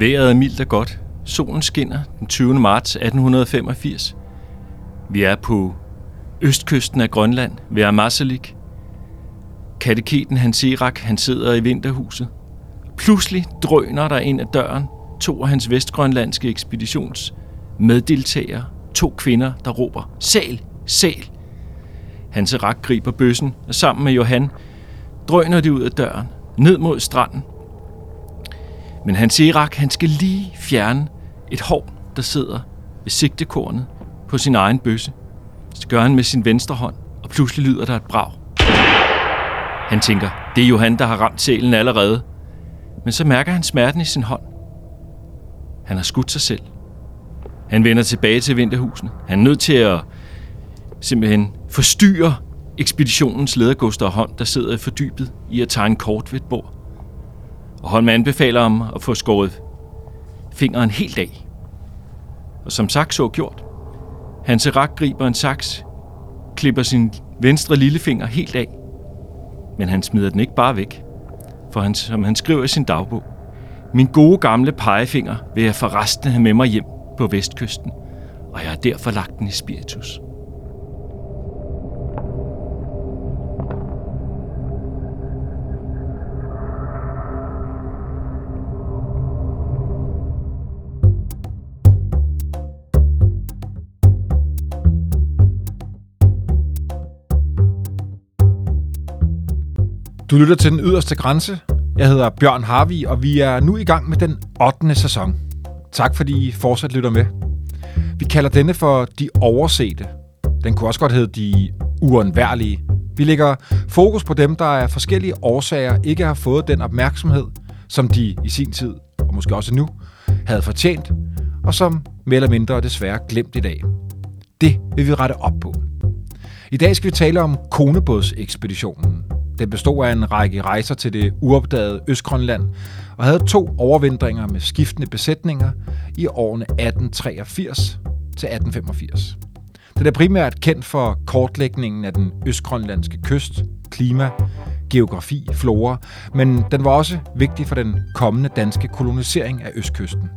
Vejret er mildt og godt. Solen skinner den 20. marts 1885. Vi er på østkysten af Grønland ved Ammassalik. Katteketen Hans Erak, han sidder i vinterhuset. Pludselig drøner der ind ad døren to af hans vestgrønlandske ekspeditions meddeltagere. To kvinder, der råber, sæl, sæl. Hans Erak griber bøssen, og sammen med Johan drøner de ud af døren, ned mod stranden. Men Hans Erak, han skal lige fjerne et hår, der sidder ved sigtekornet på sin egen bøsse. Så gør han med sin venstre hånd, og pludselig lyder der et brag. Han tænker, det er Johan, der har ramt sælen allerede. Men så mærker han smerten i sin hånd. Han har skudt sig selv. Han vender tilbage til vinterhusene. Han er nødt til at simpelthen forstyrre ekspeditionens leder Gustav Holm, der sidder fordybet i at tage en kort ved et bord. Og Holm anbefaler ham at få skåret fingeren helt af. Og som sagt så gjort. Hans Erak griber en saks, klipper sin venstre lillefinger helt af. Men han smider den ikke bare væk. For han, som han skriver i sin dagbog, min gode gamle pegefinger vil jeg forresten have med mig hjem på vestkysten, og jeg har derfor lagt den i spiritus. Du lytter til Den Yderste Grænse. Jeg hedder Bjørn Harvig, og vi er nu i gang med den 8. sæson. Tak fordi I fortsat lytter med. Vi kalder denne for De Oversete. Den kunne også godt hedde De Uundværlige. Vi lægger fokus på dem, der af forskellige årsager ikke har fået den opmærksomhed, som de i sin tid, og måske også nu, havde fortjent, og som mere eller mindre desværre glemt i dag. Det vil vi rette op på. I dag skal vi tale om konebådsekspeditionen. Den bestod af en række rejser til det uopdagede Østgrønland og havde to overvintringer med skiftende besætninger i årene 1883 til 1885. Den er primært kendt for kortlægningen af den østgrønlandske kyst, klima, geografi, flora, men den var også vigtig for den kommende danske kolonisering af østkysten.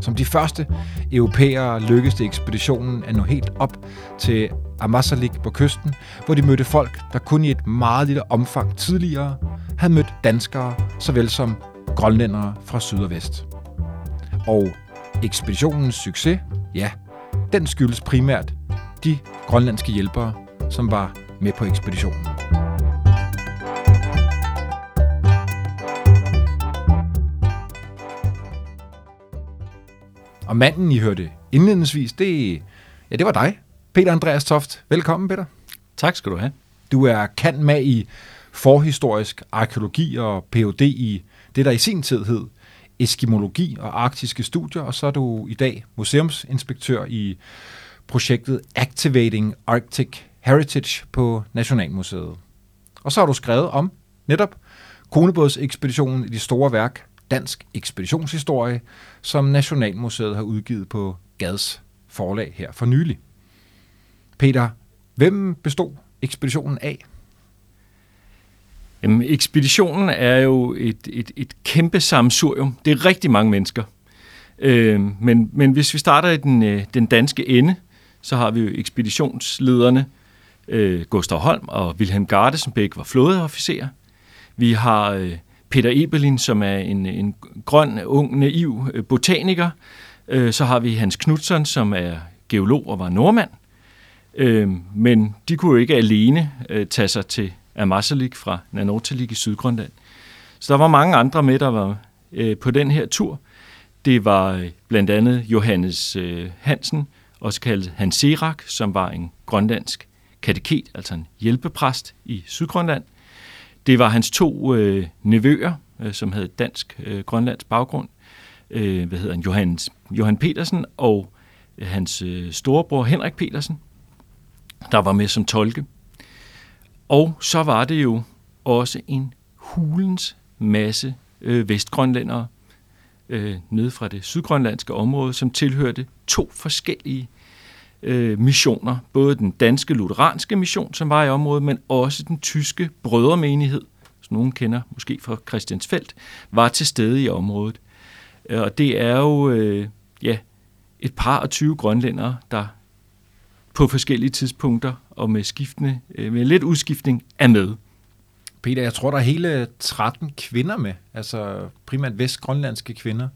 Som de første europæere lykkedes det ekspeditionen at nå helt op til Ammassalik på kysten, hvor de mødte folk, der kun i et meget lille omfang tidligere havde mødt danskere, såvel som grønlændere fra syd og vest. Og ekspeditionens succes, ja, den skyldes primært de grønlandske hjælpere, som var med på ekspeditionen. Og manden, I hørte indledningsvis, det var dig, Peter Andreas Toft. Velkommen, Peter. Tak skal du have. Du er cand.mag. I forhistorisk arkæologi og Ph.D. i det, der i sin tid hed eskimologi og arktiske studier, og så er du i dag museumsinspektør i projektet Activating Arctic Heritage på Nationalmuseet. Og så har du skrevet om netop konebådsekspeditionen i det store værk Dansk ekspeditionshistorie, som Nationalmuseet har udgivet på GADs forlag her for nylig. Peter, hvem bestod ekspeditionen af? Jamen, ekspeditionen er jo et kæmpe sammensurium. Det er rigtig mange mennesker. Men hvis vi starter i den danske ende, så har vi jo ekspeditionslederne Gustav Holm og Wilhelm Garde, som begge var flådeofficerer. Vi har Peter Ebelin, som er en grøn, ung, naiv botaniker. Så har vi Hans Knudsen, som er geolog og var nordmand. Men de kunne jo ikke alene tage sig til Ammassalik fra Nanortalik i Sydgrønland. Så der var mange andre med, der var på den her tur. Det var blandt andet Johannes Hansen, også kaldet Hans Erak, som var en grønlandsk kateket, altså en hjælpepræst i Sydgrønland. Det var hans to nevøer, som havde dansk grønlandsk baggrund. Johan Petersen og hans storebror Henrik Petersen, der var med som tolke. Og så var det jo også en hulens masse vestgrønlændere nede fra det sydgrønlandske område, som tilhørte to forskellige missioner. Både den danske lutheranske mission, som var i området, men også den tyske brødremenighed, som nogen kender måske fra Christiansfelt, var til stede i området. Og det er jo et par og 20 grønlændere, der på forskellige tidspunkter og med skiftende, med lidt udskiftning, er med. Peter, jeg tror, der er hele 13 kvinder med, altså primært vestgrønlandske kvinder.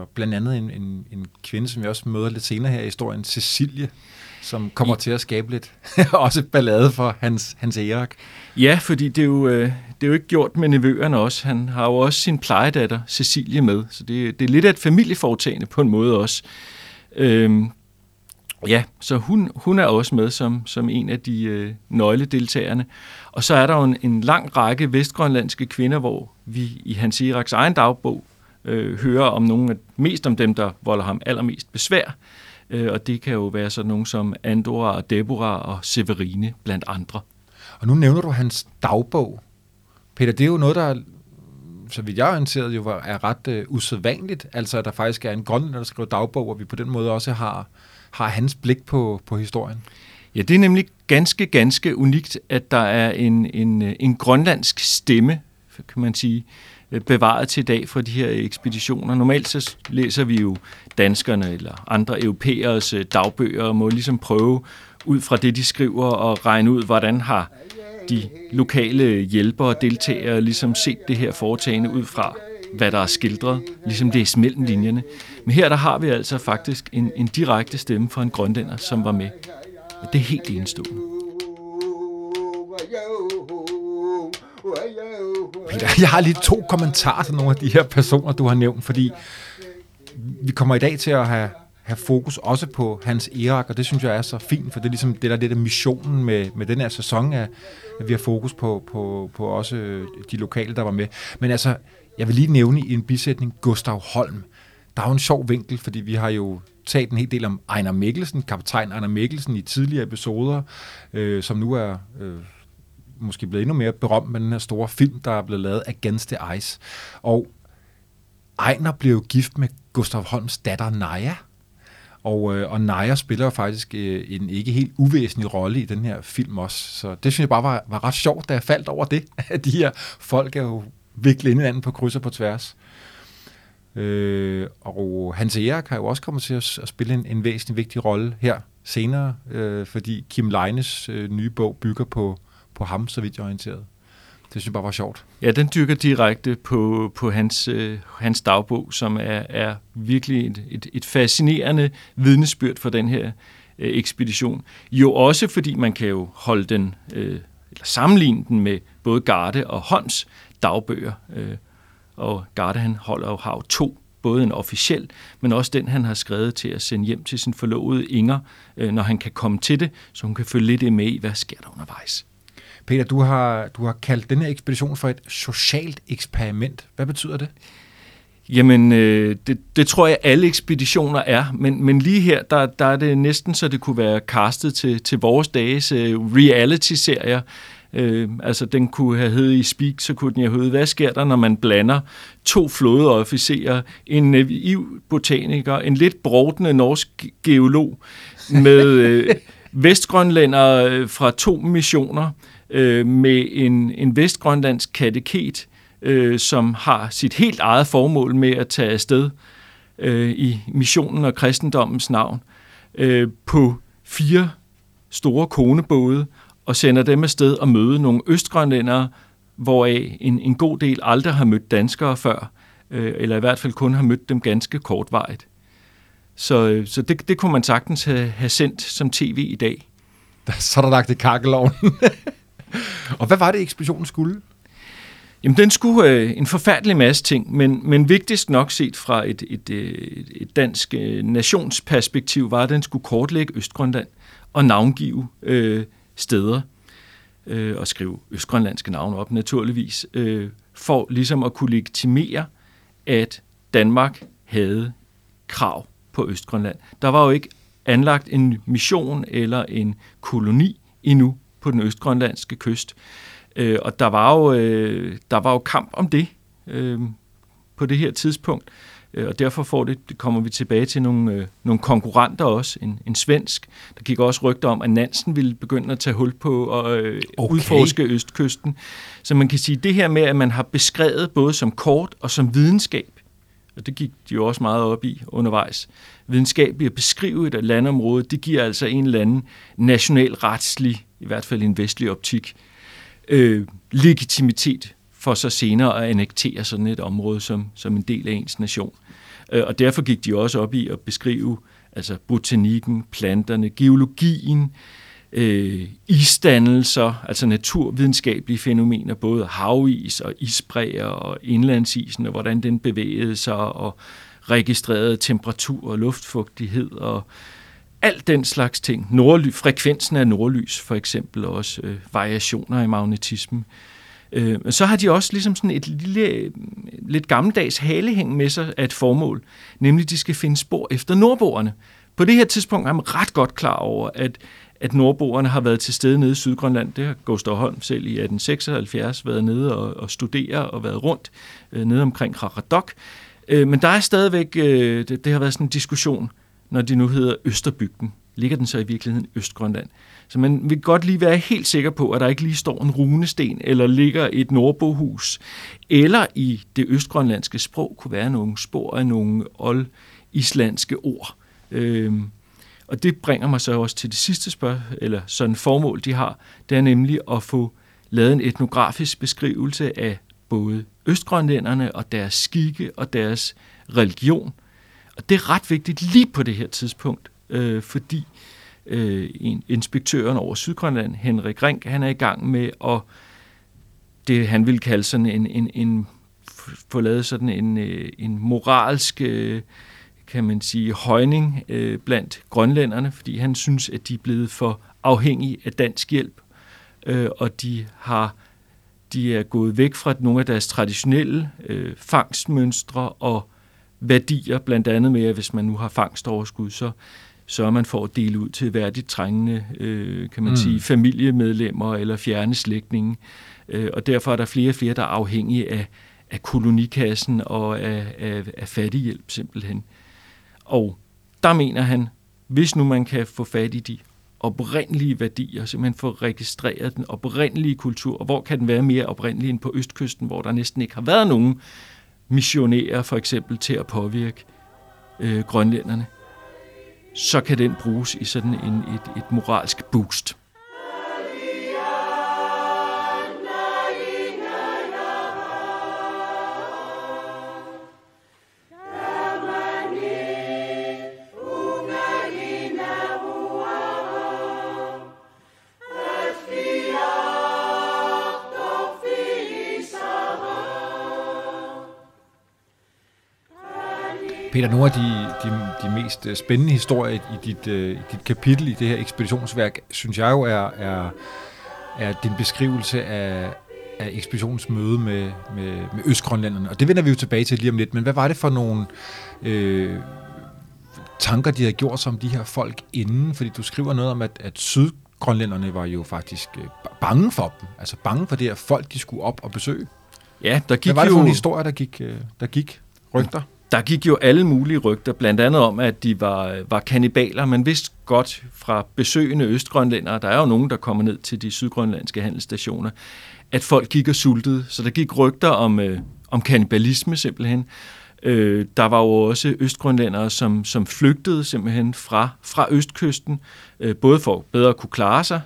Og blandt andet en kvinde, som vi også møder lidt senere her i historien, Cecilie, som kommer til at skabe lidt også ballade for Hans Erak. Ja, fordi det er jo ikke gjort med nevøerne også. Han har jo også sin plejedatter Cecilie med, så det er lidt af et familieforetagende på en måde også. Så hun er også med som en af de nøgledeltagerne. Og så er der jo en lang række vestgrønlandske kvinder, hvor vi i Hans Eraks egen dagbog hører om mest om dem, der volder ham allermest besvær. Og det kan jo være sådan nogen som Andora og Deborah og Severine blandt andre. Og nu nævner du hans dagbog. Peter, det er jo noget, der, så vidt jeg er orienteret, jo er ret usædvanligt. Altså, at der faktisk er en grønlænder, der skriver dagbog, og vi på den måde også har hans blik på historien. Ja, det er nemlig ganske, ganske unikt, at der er en grønlandsk stemme, kan man sige, bevaret til i dag fra de her ekspeditioner. Normalt så læser vi jo danskerne eller andre europæeres dagbøger og må ligesom prøve ud fra det, de skriver, og regne ud, hvordan har de lokale hjælpere og deltagere ligesom set det her foretagende ud fra, hvad der er skildret, ligesom det er mellem linjerne. Men her der har vi altså faktisk en direkte stemme fra en grønlænder, som var med. Og det er helt enestående. Peter, jeg har lige 2 kommentarer til nogle af de her personer, du har nævnt, fordi vi kommer i dag til at have fokus også på Hans Erak, og det synes jeg er så fint, for det er ligesom det der missionen med den her sæson, at vi har fokus på også de lokale, der var med. Men altså, jeg vil lige nævne i en bisætning Gustav Holm. Der er jo en sjov vinkel, fordi vi har jo talt en hel del om Ejner Mikkelsen, kaptajn Ejner Mikkelsen i tidligere episoder, som nu er... måske blevet endnu mere berømt med den her store film, der er blevet lavet, Against the Ice. Og Ejner blev gift med Gustav Holms datter Naja. Og Naja spiller faktisk en ikke helt uvæsentlig rolle i den her film også. Så det synes jeg bare var ret sjovt, da jeg faldt over det. At de her folk er jo viklet ind i hinanden på kryds og på tværs. Og Hans Erak har jo også kommet til at spille en væsentlig vigtig rolle her senere, fordi Kim Leines nye bog bygger på ham, så vidt jeg orienteret. Det synes jeg bare var sjovt. Ja, den dykker direkte på hans dagbog, som er virkelig et fascinerende vidnesbyrd for den her ekspedition. Jo også, fordi man kan jo holde den, eller sammenligne den med både Garde og Holms dagbøger. Og Garde, han holder jo hav 2, både en officiel, men også den, han har skrevet til at sende hjem til sin forlovede Inger, når han kan komme til det, så hun kan følge lidt med i, hvad sker der undervejs. Peter, du har kaldt den her ekspedition for et socialt eksperiment. Hvad betyder det? Jamen, det tror jeg, alle ekspeditioner er. Men lige her, der er det næsten, så det kunne være castet til vores dages reality-serier. Altså, den kunne have heddet i Speak, så kunne den have heddet, hvad sker der, når man blander 2 flådeofficerer, en naiv botaniker, en lidt brovtende norsk geolog med... vestgrønlændere fra 2 missioner med en vestgrønlandsk kateket, som har sit helt eget formål med at tage afsted i missionen og kristendommens navn på 4 store konebåde og sender dem afsted og møde nogle østgrønlændere, hvoraf en god del aldrig har mødt danskere før, eller i hvert fald kun har mødt dem ganske kortvarigt. Så det kunne man sagtens have sendt som tv i dag. Så er der lagt i kakkelovnen. Og hvad var det, ekspeditionen skulle? Jamen, den skulle en forfærdelig masse ting, men vigtigst nok set fra et dansk nationsperspektiv, var, at den skulle kortlægge Østgrønland og navngive steder, og skrive østgrønlandske navne op naturligvis, for ligesom at kunne legitimere, at Danmark havde krav på Østgrønland. Der var jo ikke anlagt en mission eller en koloni endnu på den østgrønlandske kyst. Og der var jo kamp om det på det her tidspunkt. Og derfor kommer vi tilbage til nogle konkurrenter også. En svensk. Der gik også rygter om, at Nansen ville begynde at tage hul på og udforske østkysten. Så man kan sige, det her med, at man har beskrevet både som kort og som videnskab og det gik de jo også meget op i undervejs, videnskabeligt at beskrive et landområde, det giver altså en eller anden nationalretslig, i hvert fald en vestlig optik, legitimitet for så senere at annektere sådan et område som en del af ens nation. Og derfor gik de også op i at beskrive altså botanikken, planterne, geologien, isdannelser, altså naturvidenskabelige fænomener, både havis og isbræer og indlandsisen, og hvordan den bevægede sig, og registrerede temperatur og luftfugtighed, og alt den slags ting. Frekvensen af nordlys, for eksempel, og også variationer i magnetismen. Så har de også ligesom sådan et lille, lidt gammeldags halehæng med sig af et formål, nemlig de skal finde spor efter nordboerne. På det her tidspunkt er man ret godt klar over, at nordboerne har været til stede nede i Sydgrønland. Det har Gustav Holm selv i 1876 været nede og studere og været rundt nede omkring Karadok. Men der er stadigvæk, det har været sådan en diskussion, når de nu hedder Østerbygden. Ligger den så i virkeligheden Østgrønland? Så man vil godt lige være helt sikker på, at der ikke lige står en runesten, eller ligger et nordbohus, eller i det østgrønlandske sprog kunne være nogle spor af nogle oldislandske ord. Og det bringer mig så også til det sidste spørgsmål, eller sådan et formål, de har. Det er nemlig at få lavet en etnografisk beskrivelse af både østgrønlænderne og deres skikke og deres religion. Og det er ret vigtigt lige på det her tidspunkt, fordi inspektøren over Sydgrønland, Henrik Rink, han er i gang med at det han ville kalde sådan en få lavet sådan en moralsk, kan man sige, højning blandt grønlænderne, fordi han synes, at de er blevet for afhængige af dansk hjælp, og de er gået væk fra nogle af deres traditionelle fangstmønstre og værdier, blandt andet med, at hvis man nu har fangstoverskud, så er man for at dele ud til værdigt trængende, kan man sige, familiemedlemmer eller fjerne slægtninge. Og derfor er der flere og flere, der er afhængige af kolonikassen og af fattighjælp simpelthen. Og der mener han, hvis nu man kan få fat i de oprindelige værdier, simpelthen få registreret den oprindelige kultur, og hvor kan den være mere oprindelig end på østkysten, hvor der næsten ikke har været nogen missionærer for eksempel til at påvirke grønlænderne, så kan den bruges i sådan et moralsk boost. Peter, nogle af de mest spændende historier i dit kapitel i det her ekspeditionsværk, synes jeg jo er din beskrivelse af ekspeditionens møde med østgrønlænderne. Og det vender vi jo tilbage til lige om lidt. Men hvad var det for nogle tanker, de havde gjort sig om de her folk inden? Fordi du skriver noget om, at sydgrønlænderne var jo faktisk bange for dem. Altså bange for det her folk, de skulle op og besøge. Ja, der gik jo... Hvad var det for en historie, der gik rygter? Der gik jo alle mulige rygter, blandt andet om, at de var kannibaler. Man vidste godt fra besøgende østgrønlændere, der er jo nogen, der kommer ned til de sydgrønlandske handelsstationer, at folk gik og sultede. Så der gik rygter om kannibalisme simpelthen. Der var jo også østgrønlændere, som flygtede simpelthen fra østkysten, både for bedre at kunne klare sig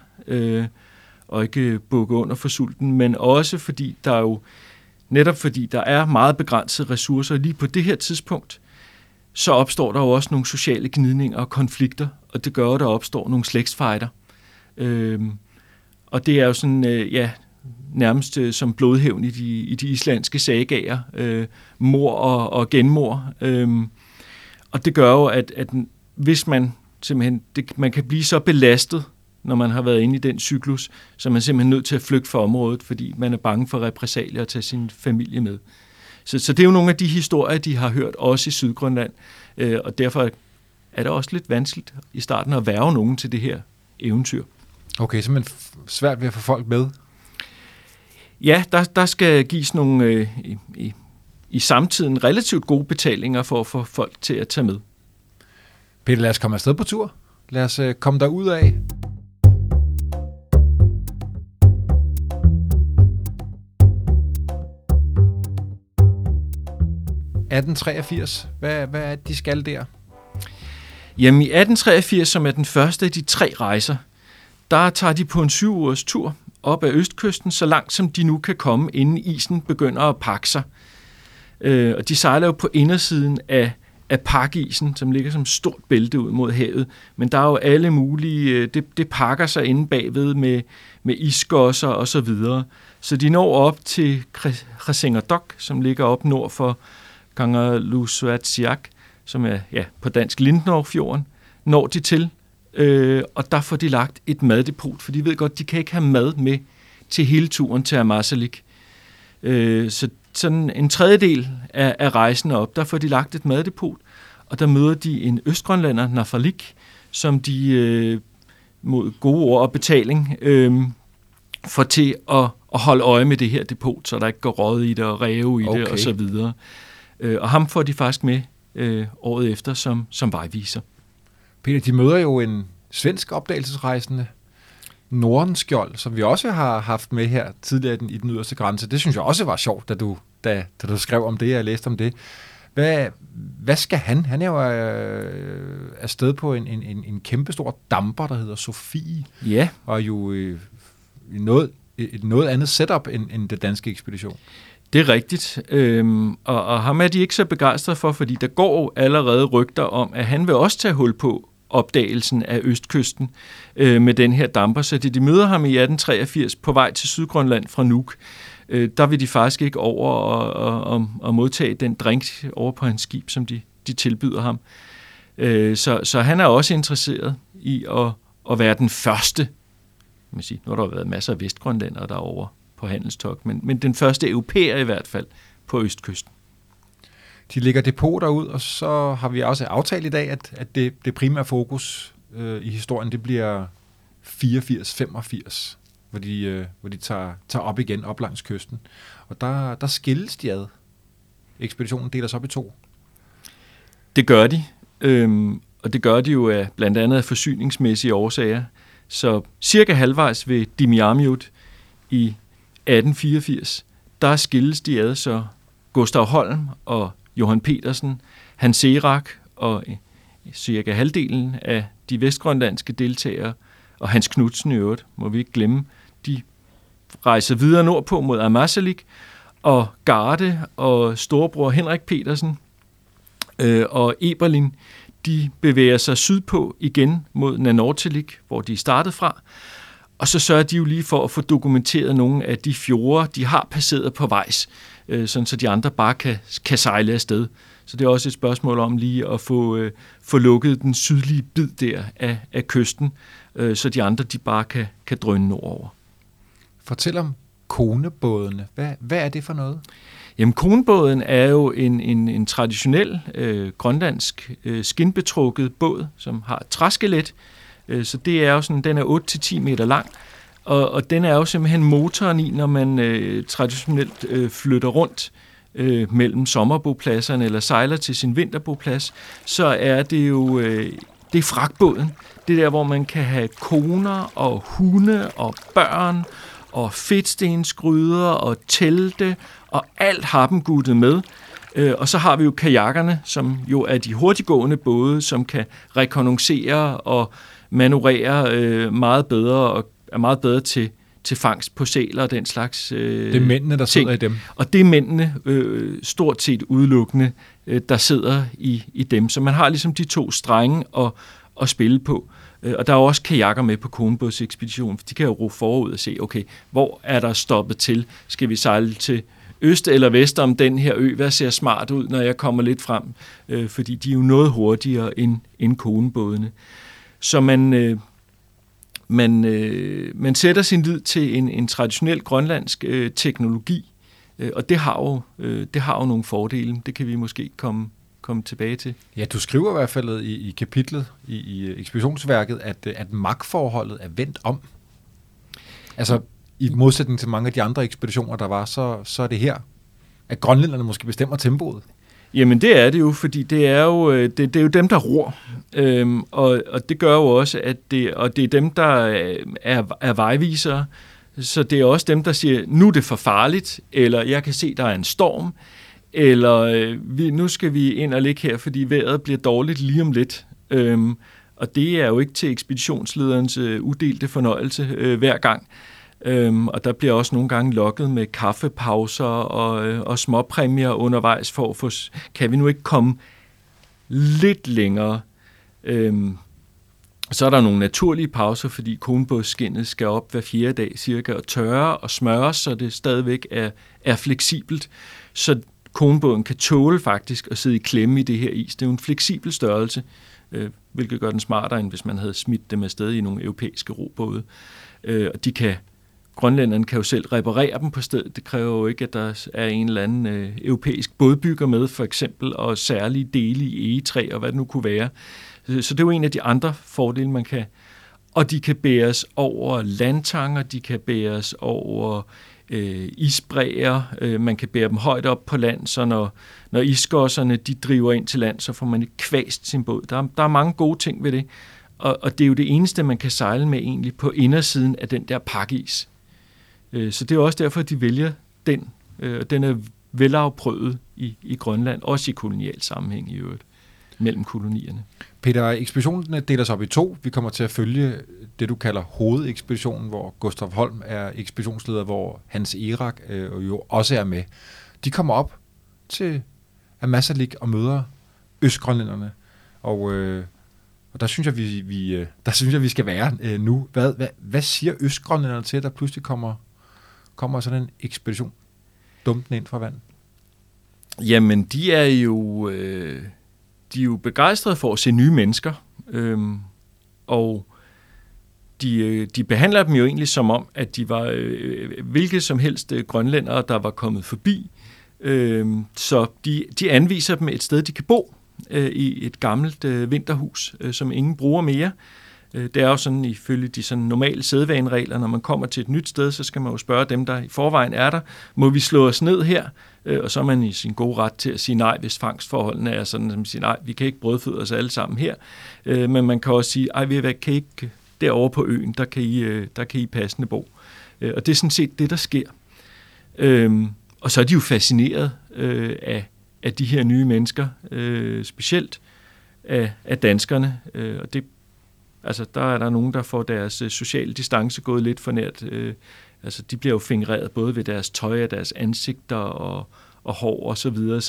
og ikke bukke under for sulten, men også fordi der jo... Netop fordi der er meget begrænsede ressourcer lige på det her tidspunkt, så opstår der jo også nogle sociale gnidninger og konflikter, og det gør, at der opstår nogle slægtsfejder. Og det er jo sådan, nærmest som blodhævn i de islandske sagaer, mor og genmor. Og det gør jo, at hvis man simpelthen, man kan blive så belastet, når man har været inde i den cyklus, så er man simpelthen nødt til at flygte fra området, fordi man er bange for repressalier og tage sin familie med. Så det er jo nogle af de historier, de har hørt, også i Sydgrønland, og derfor er det også lidt vanskeligt i starten at værve nogen til det her eventyr. Okay, så man svært ved at få folk med? Ja, der skal gives nogle i samtiden relativt gode betalinger for at få folk til at tage med. Peter, lad os komme afsted på tur. Lad os komme derud af. 1883? Hvad er det, de skal der? Jamen i 1883, som er den første af de 3 rejser, der tager de på en 7-ugers tur op ad østkysten, så langt som de nu kan komme, inden isen begynder at pakke sig. Og de sejler jo på indersiden af pakisen, som ligger som et stort bælte ud mod havet. Men der er jo alle mulige... Det pakker sig inde bagved med isgosser og så videre. Så de når op til Karadok, som ligger op nord for Kangerlussuatsiaq, som er på dansk Lindnorfjorden, når de til. Og der får de lagt et maddepot, for de ved godt, de kan ikke have mad med til hele turen til Ammassalik. Så sådan en tredjedel af rejsen op, der får de lagt et maddepot, og der møder de en østgrønlander, Nanortalik, som de mod gode ord og betaling får til at holde øje med det her depot, så der ikke går råd i det og ræve i det og så videre. Og ham får de faktisk med året efter som vejviser. Peter, de møder jo en svensk opdagelsesrejsende, Nordenskiöld, som vi også har haft med her tidligere i den yderste grænse. Det synes jeg også var sjovt, da du skrev om det og læste om det. Hvad skal han? Han er jo afsted på en kæmpestor damper, der hedder Sofie. Ja. Og jo noget andet setup end det danske ekspedition. Det er rigtigt, og ham er de ikke så begejstrede for, fordi der går allerede rygter om, at han vil også tage hul på opdagelsen af østkysten med den her damper. Så de møder ham i 1883 på vej til Sydgrønland fra Nuuk. Der vil de faktisk ikke over og modtage den drink over på hans skib, som de tilbyder ham. Så han er også interesseret i at være den første. Man siger, nu har der været masser af vestgrønlændere derovre på handelstok, men den første europæer i hvert fald på østkysten. De lægger depoter ud, og så har vi også aftalt i dag, at det primære fokus i historien, det bliver 84-85, hvor de tager op igen op langs kysten. Og der skilles de ad. Ekspeditionen deles op i 2. Det gør de, og det gør de jo af blandt andet af forsyningsmæssige årsager. Så cirka halvvejs ved Dimiamjut i 1884, der skilles de ad, så Gustav Holm og Johan Petersen, Hans Erak og cirka halvdelen af de vestgrønlandske deltagere, og Hans Knudsen i øvrigt, må vi ikke glemme, de rejser videre nordpå mod Ammassalik, og Garde og storebror Henrik Petersen og Ebelin, de bevæger sig sydpå igen mod Nanortalik, hvor de startede fra, og så sørger de jo lige for at få dokumenteret nogle af de fjorde, de har passeret på vejs, sådan så de andre bare kan sejle afsted. Så det er også et spørgsmål om lige at få lukket den sydlige bid der af kysten, så de andre de bare kan drønne nordover. Fortæl om konebådene. Hvad er det for noget? Jamen, konebåden er jo en traditionel grønlandsk skindbetrukket båd, som har et træskelet. Så det er jo sådan, den er 8-10 meter lang. Og den er jo simpelthen motoren i, når man traditionelt flytter rundt mellem sommerbopladserne eller sejler til sin vinterboplads, så er det jo det er fragtbåden. Det er der, hvor man kan have koner og hunde og børn og fedtstensgryder og telte og alt happenguttet med. Og så har vi jo kajakkerne, som jo er de hurtiggående både, som kan rekognoscere og manøvrere meget bedre og er meget bedre til fangst på sæler og den slags det er mændene, der sidder i dem. Og det er mændene stort set udelukkende, der sidder i dem. Så man har ligesom de 2 strenge at spille på. Og der er også kajakker med på konebådsekspeditionen, for de kan jo ro forud og se, okay, hvor er der stoppet til? Skal vi sejle til øst eller vest om den her ø? Hvad ser smart ud, når jeg kommer lidt frem? Fordi de er jo noget hurtigere end konebådene. Så man sætter sin lid til en traditionel grønlandsk teknologi, og det har jo nogle fordele. Det kan vi måske komme tilbage til. Ja, du skriver i hvert fald i kapitlet i ekspeditionsværket, at magtforholdet er vendt om. Altså i modsætning til mange af de andre ekspeditioner, der var, så er det her, at grønlænderne måske bestemmer tempoet. Jamen det er det jo, fordi det er jo dem, der ror, og det gør jo også, at det er dem, der er vejvisere, så det er også dem, der siger, nu er det for farligt, eller jeg kan se, der er en storm, eller nu skal vi ind og ligge her, fordi vejret bliver dårligt lige om lidt. Og det er jo ikke til ekspeditionslederens udelte fornøjelse hver gang. Og der bliver også nogle gange lokket med kaffepauser og småpræmier undervejs for at få... Kan vi nu ikke komme lidt længere? Så er der nogle naturlige pauser, fordi konebådsskindet skal op hver 4. dag cirka og tørre og smøre, så det stadigvæk er fleksibelt. Så konebåden kan tåle faktisk at sidde i klemme i det her is. Det er jo en fleksibel størrelse, hvilket gør den smartere, end hvis man havde smidt dem afsted i nogle europæiske robåde. Og grønlænderne kan jo selv reparere dem på stedet. Det kræver jo ikke, at der er en eller anden europæisk bådbygger med, for eksempel, og særlige dele i egetræ, og hvad det nu kunne være. Så det er jo en af de andre fordele, man kan. Og de kan bæres over landtanger, de kan bæres over isbræer, man kan bære dem højt op på land, så når isgosserne de driver ind til land, så får man ikke kvæst sin båd. Der er mange gode ting ved det, og det er jo det eneste, man kan sejle med egentlig på indersiden af den der pakkeis. Så det er også derfor, at de vælger den, og den er velafprøvet i Grønland, også i kolonial sammenhæng i øvrigt, mellem kolonierne. Peter, ekspeditionen deler sig op i to. Vi kommer til at følge det, du kalder hovedekspeditionen, hvor Gustav Holm er ekspeditionsleder, hvor Hans Erak jo også er med. De kommer op til Ammassalik og møder østgrønlænderne, og der synes jeg, vi skal være nu. Hvad siger østgrønlænderne til, at der pludselig kommer sådan en ekspedition dumpende ind fra vand? Jamen, de er jo begejstrede for at se nye mennesker, og de behandler dem jo egentlig som om, at de var hvilke som helst grønlændere, der var kommet forbi. Så de anviser dem et sted, de kan bo, i et gammelt vinterhus, som ingen bruger mere. Det er jo sådan, ifølge de sådan normale sædvaneregler, når man kommer til et nyt sted, så skal man jo spørge dem, der i forvejen er der, må vi slå os ned her? Og så er man i sin gode ret til at sige nej, hvis fangstforholdene er sådan, at man siger nej, vi kan ikke brødføde os alle sammen her. Men man kan også sige, ej, vi kan ikke derovre på øen, der kan I passende bo. Og det er sådan set det, der sker. Og så er de jo fascineret af de her nye mennesker, specielt af danskerne. Og det, altså, der er der nogen, der får deres sociale distance gået lidt for nært. Altså, de bliver jo fingreret både ved deres tøj og deres ansigter og hår og så videre.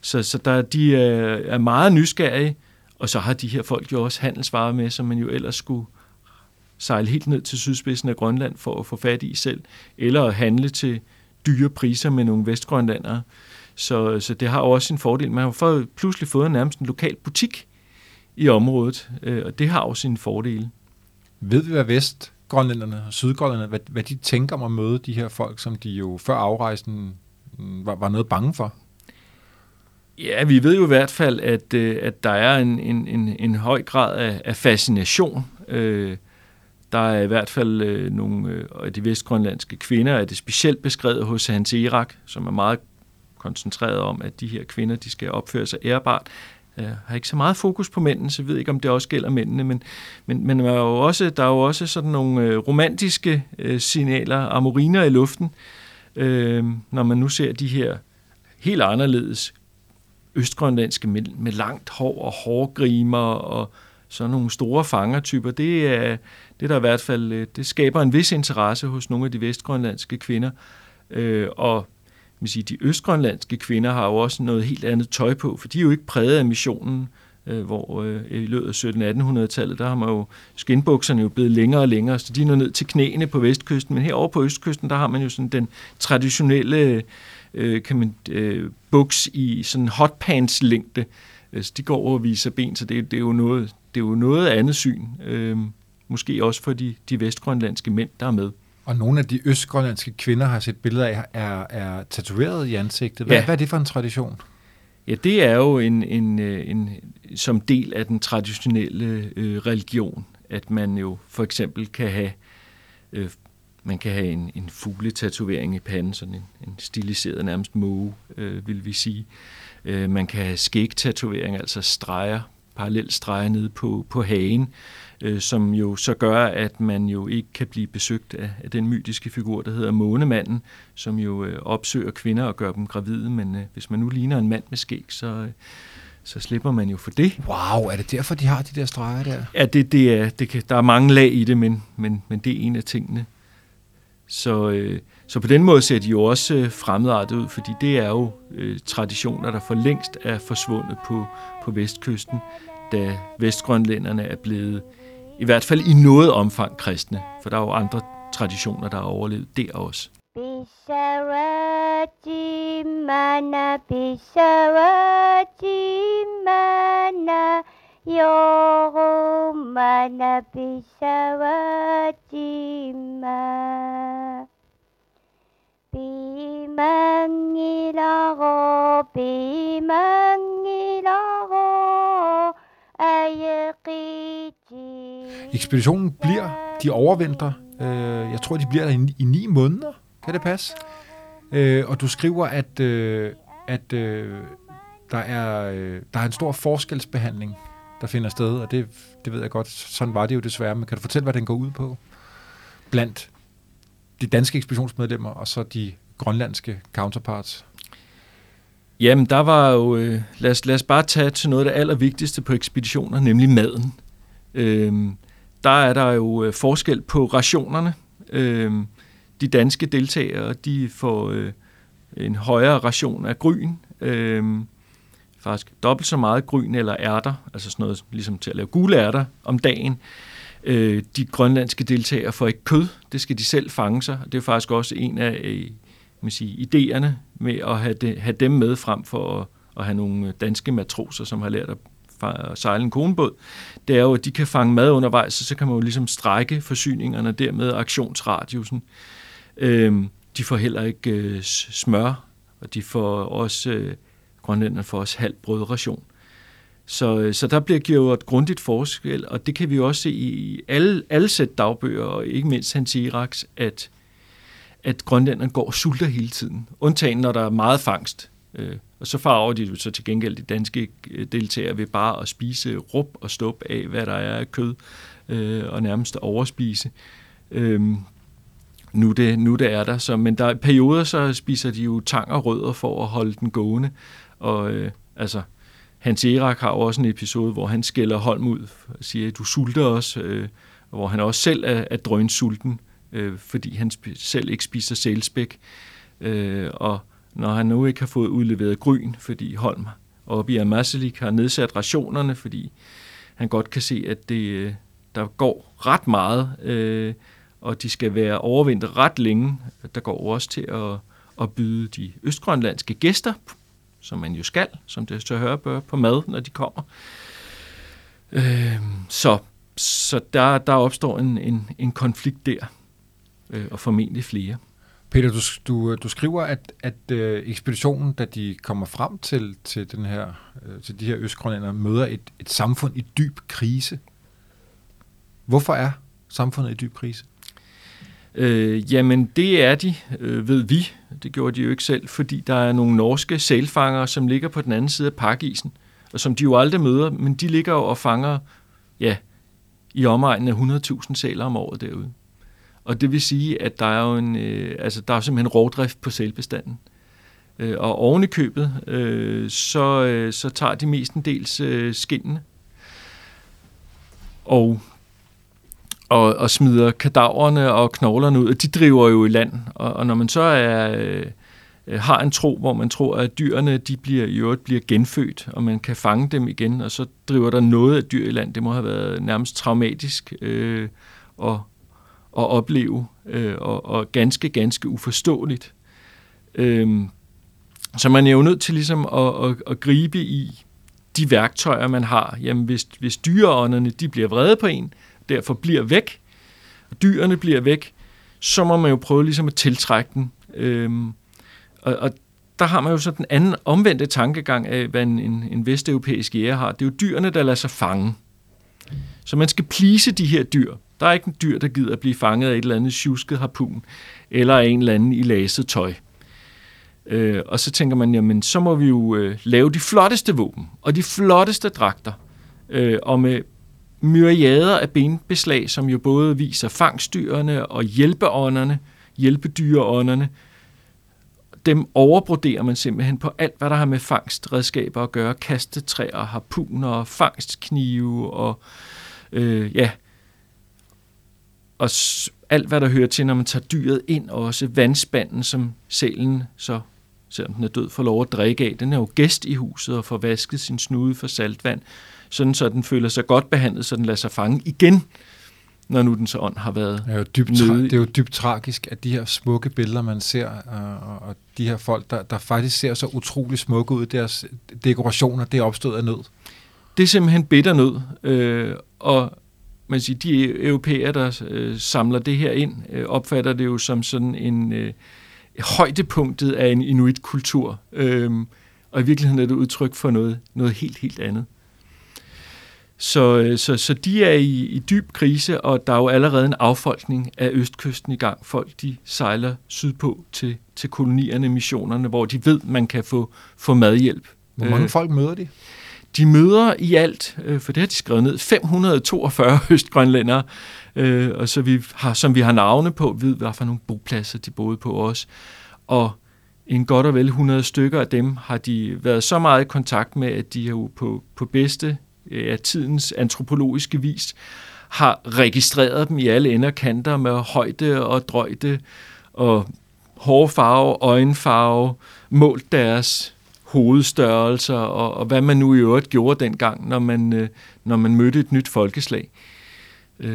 Så der, de er meget nysgerrige, og så har de her folk jo også handelsvarer med, som man jo ellers skulle sejle helt ned til sydspidsen af Grønland for at få fat i selv, eller handle til dyre priser med nogle vestgrønlandere. Så det har også en fordel. Man har pludselig fået nærmest en lokal butik i området, og det har også sine fordele. Ved vi, hvad vestgrønlænderne og sydgrønlænderne, hvad de tænker om at møde de her folk, som de jo før afrejsen var noget bange for? Ja, vi ved jo i hvert fald, at der er en høj grad af fascination. Der er i hvert fald nogle af de vestgrønlandske kvinder, er det specielt beskrevet hos Hans Erak, som er meget koncentreret om, at de her kvinder, de skal opføre sig ærbart. Jeg har ikke så meget fokus på mændene, så jeg ved ikke, om det også gælder mændene, men der er jo også sådan nogle romantiske signaler, amoriner i luften, når man nu ser de her helt anderledes østgrønlandske mænd med langt hår og hårgrimer og sådan nogle store fangertyper. Det er der i hvert fald, det skaber en vis interesse hos nogle af de vestgrønlandske kvinder, og de østgrønlandske kvinder har jo også noget helt andet tøj på, for de er jo ikke præget af missionen, hvor i løbet af 1700-1800-tallet, der har man jo skinbukserne jo blevet længere og længere, så de er ned til knæene på vestkysten, men herovre på østkysten, der har man jo sådan den traditionelle buks i sådan hotpants-længde, så de går over og viser ben, så det er jo noget andet syn, måske også for de vestgrønlandske mænd, der er med. Og nogle af de østgrønlandske kvinder har set billeder af, er tatoveret i ansigtet. Hvad er det for en tradition? Ja, det er jo en som del af den traditionelle religion, at man jo for eksempel kan have, en fugletatovering i panden, sådan en stiliseret nærmest måge, vil vi sige. Man kan have skægtatovering, altså streger parallelstreger nede på hagen, som jo så gør, at man jo ikke kan blive besøgt af den mytiske figur, der hedder månemanden, som jo opsøger kvinder og gør dem gravide, men hvis man nu ligner en mand med skæg, så slipper man jo for det. Wow, er det derfor, de har de der streger der? Ja, der er mange lag i det, men det er en af tingene. Så på den måde ser de jo også fremmedartet ud, fordi det er jo traditioner, der for længst er forsvundet på vestkysten, da vestgrønlænderne er blevet, i hvert fald i noget omfang, kristne. For der er jo andre traditioner, der har overlevet der også. Ekspeditionen bliver, de overventer, jeg tror, de bliver der i 9 måneder. Kan det passe? Og du skriver, at der er en stor forskelsbehandling, der finder sted, og det ved jeg godt, sådan var det jo desværre, men kan du fortælle, hvad den går ud på? Blandt de danske ekspeditionsmedlemmer og så de grønlandske counterparts. Jamen, der var jo... Lad os bare tage til noget af det allervigtigste på ekspeditioner, nemlig maden. Der er der jo forskel på rationerne. De danske deltagere, de får en højere ration af gryn. Faktisk dobbelt så meget gryn eller ærter, altså sådan noget ligesom til at lave gule ærter om dagen. De grønlandske deltagere får ikke kød, det skal de selv fange sig. Det er faktisk også en af idéerne med at have dem med frem for at have nogle danske matroser, som har lært at sejle en konebåd. Det er jo, at de kan fange mad undervejs, så kan man jo ligesom strække forsyningerne, dermed aktionsradiusen. De får heller ikke smør, og de får også... grønlænderne får også halv brødration. Så der bliver givet et grundigt forskel, og det kan vi også se i alle sæt dagbøger, og ikke mindst Hans Eraks, at grønlænderne går og sulter hele tiden, undtagen når der er meget fangst. Og så farver de så til gengæld de danske deltagere ved bare at spise rub og stup af, hvad der er af kød, og nærmest overspise. Nu det er der, så, men der er perioder, så spiser de jo tang og rødder for at holde den gående. Og Hans Erak har også en episode, hvor han skælder Holm ud og siger, du sulter os, hvor han også selv er drønsulten, fordi han selv ikke spiser sælspæk. Og når han nu ikke har fået udleveret gryn, fordi Holm oppe i Ammassalik har nedsat rationerne, fordi han godt kan se, at der går ret meget, og de skal være overvintret ret længe. Der går også til at byde de østgrønlandske gæster, som man jo skal, som det så hører på mad, når de kommer. Så der opstår en konflikt der, og formentlig flere. Peter, du skriver, at ekspeditionen, da de kommer frem til de her østgrønlændere, møder et samfund i dyb krise. Hvorfor er samfundet i dyb krise? Jamen, det er de, ved vi. Det gjorde de jo ikke selv, fordi der er nogle norske sælfangere, som ligger på den anden side af pakisen, og som de jo aldrig møder, men de ligger jo og fanger, ja, i omegnen af 100.000 sæler om året derude. Og det vil sige, at der er jo der er simpelthen rovdrift på sælbestanden. Og oven i købet, så tager de mestendels skindene. Og smider kadaverne og knoglerne ud, og de driver jo i land. Og når man så har en tro, hvor man tror, at dyrene bliver genfødt, og man kan fange dem igen, og så driver der noget af dyr i land. Det må have været nærmest traumatisk at opleve, og ganske, ganske uforståeligt. Så man er jo nødt til ligesom at gribe i de værktøjer, man har. Jamen, hvis dyreånderne de bliver vrede på en, derfor bliver væk, og dyrene bliver væk, så må man jo prøve ligesom at tiltrække den. Og der har man jo så den anden omvendte tankegang af, hvad en vesteuropæisk jæger har. Det er jo dyrene, der lader sig fange. Så man skal please de her dyr. Der er ikke en dyr, der gider at blive fanget af et eller andet sjusket harpun, eller en eller anden i laset tøj. Og så tænker man, jamen så må vi jo lave de flotteste våben, og de flotteste dragter, og med myriader af benbeslag, som jo både viser fangstdyrene og hjælpedyreånderne. Dem overbroderer man simpelthen på alt, hvad der har med fangstredskaber at gøre. Kastetræer, harpuner, fangstknive og og alt, hvad der hører til, når man tager dyret ind, og også vandspanden, som sælen så, selvom den er død, får lov at drikke af. Den er jo gæst i huset og får vasket sin snude for saltvand, sådan så den føler sig godt behandlet, så den lader sig fange igen, når nu den så ånd har været nede. Det er jo dybt tragisk, at de her smukke billeder, man ser, og de her folk, der faktisk ser så utrolig smukke ud, deres dekorationer, det er opstået af nød. Det er simpelthen bitter nød, og man siger, de europæer, der samler det her ind, opfatter det jo som sådan en højdepunktet af en inuitkultur, og i virkeligheden er det udtryk for noget helt, helt andet. Så de er i dyb krise, og der er jo allerede en affolkning af østkysten i gang. Folk, de sejler sydpå til kolonierne, missionerne, hvor de ved, man kan få madhjælp. Hvor mange folk møder de? De møder i alt, for det har de skrevet ned, 542 østgrønlændere, og så som vi har navne på, ved, hvad for nogle bopladser de boede på også. Og en godt og vel 100 stykker af dem har de været så meget i kontakt med, at de jo på bedste af tidens antropologiske vis har registreret dem i alle ender kanter med højde og drøjde og hårfarve, øjenfarve, målt deres hovedstørrelser og hvad man nu i øvrigt gjorde dengang, når man mødte et nyt folkeslag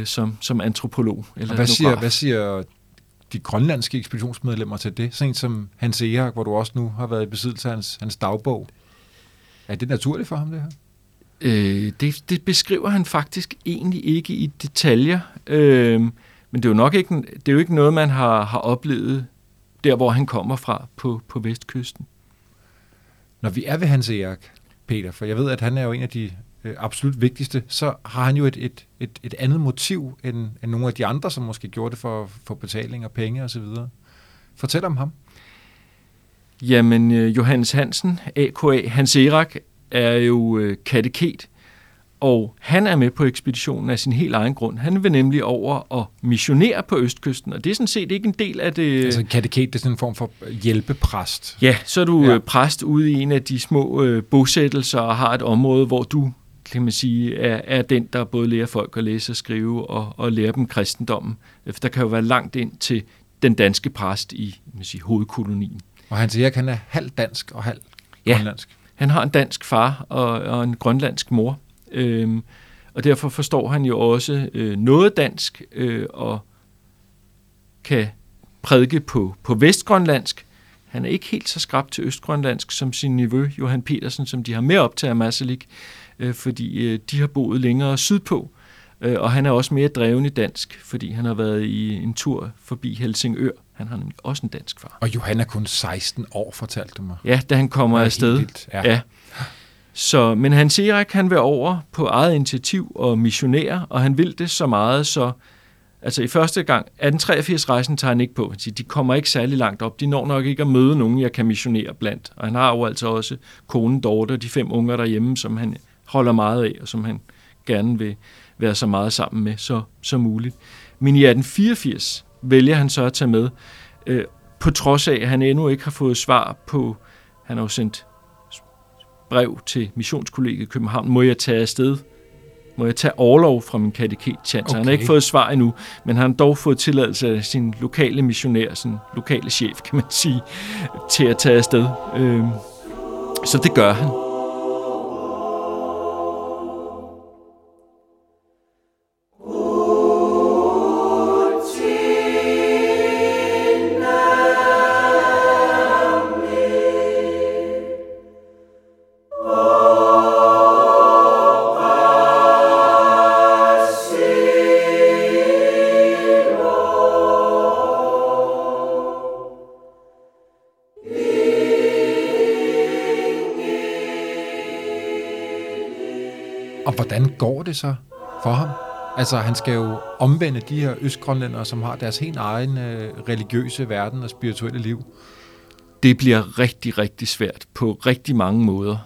som antropolog. Eller hvad siger de grønlandske ekspeditionsmedlemmer til det? Sådan som Hans Erak, hvor du også nu har været i besiddelse af hans dagbog. Er det naturligt for ham, det her? Det beskriver han faktisk egentlig ikke i detaljer, men det er jo nok ikke, det er jo ikke noget, man har oplevet der, hvor han kommer fra på vestkysten. Når vi er ved Hans Erak, Peter, for jeg ved, at han er jo en af de absolut vigtigste, så har han jo et andet motiv end nogle af de andre, som måske gjorde det for betaling og penge osv. Fortæl om ham. Jamen, Johannes Hansen, a.k.a. Hans Erak, er jo kateket, og han er med på ekspeditionen af sin helt egen grund. Han vil nemlig over og missionere på østkysten, og det er sådan set ikke en del af det. Altså kateket, det er sådan en form for hjælpepræst. Ja, så er du præst ude i en af de små bosættelser og har et område, hvor du, kan man sige, er den, der både lærer folk at læse og skrive og lærer dem kristendommen. For der kan jo være langt ind til den danske præst i, man siger, hovedkolonien. Og han siger, at han er halv dansk og halv grønlandsk. Han har en dansk far og en grønlandsk mor, og derfor forstår han jo også noget dansk og kan prædike på vestgrønlandsk. Han er ikke helt så skrap til østgrønlandsk som sin nevø Johan Petersen, som de har med op til Ammassalik, fordi de har boet længere sydpå, og han er også mere dreven i dansk, fordi han har været i en tur forbi Helsingør. Han har nemlig også en dansk far. Og Johan er kun 16 år, fortalte du mig. Ja, da han kommer afsted. Vildt, ja. Så, men Hans Erak, han vil over på eget initiativ og missionære, og han vil det så meget, så altså i første gang, 1883-rejsen tager han ikke på. Han siger, de kommer ikke særlig langt op. De når nok ikke at møde nogen, jeg kan missionere blandt. Og han har jo altså også konen, Dorte og de 5 unger derhjemme, som han holder meget af, og som han gerne vil være så meget sammen med som muligt. Men i 1884 vælger han så at tage med, på trods af, at han endnu ikke har fået svar på. Han har jo sendt brev til missionskollegiet i København. Må jeg tage afsted? Må jeg tage orlov fra min kateket-tjans? Okay. Han har ikke fået svar endnu, men han har dog fået tilladelse af sin lokale missionær, sin lokale chef, kan man sige, til at tage afsted. Så det gør han. Hvordan går det så for ham? Altså, han skal jo omvende de her østgrønlændere, som har deres helt egen religiøse verden og spirituelle liv. Det bliver rigtig, rigtig svært på rigtig mange måder.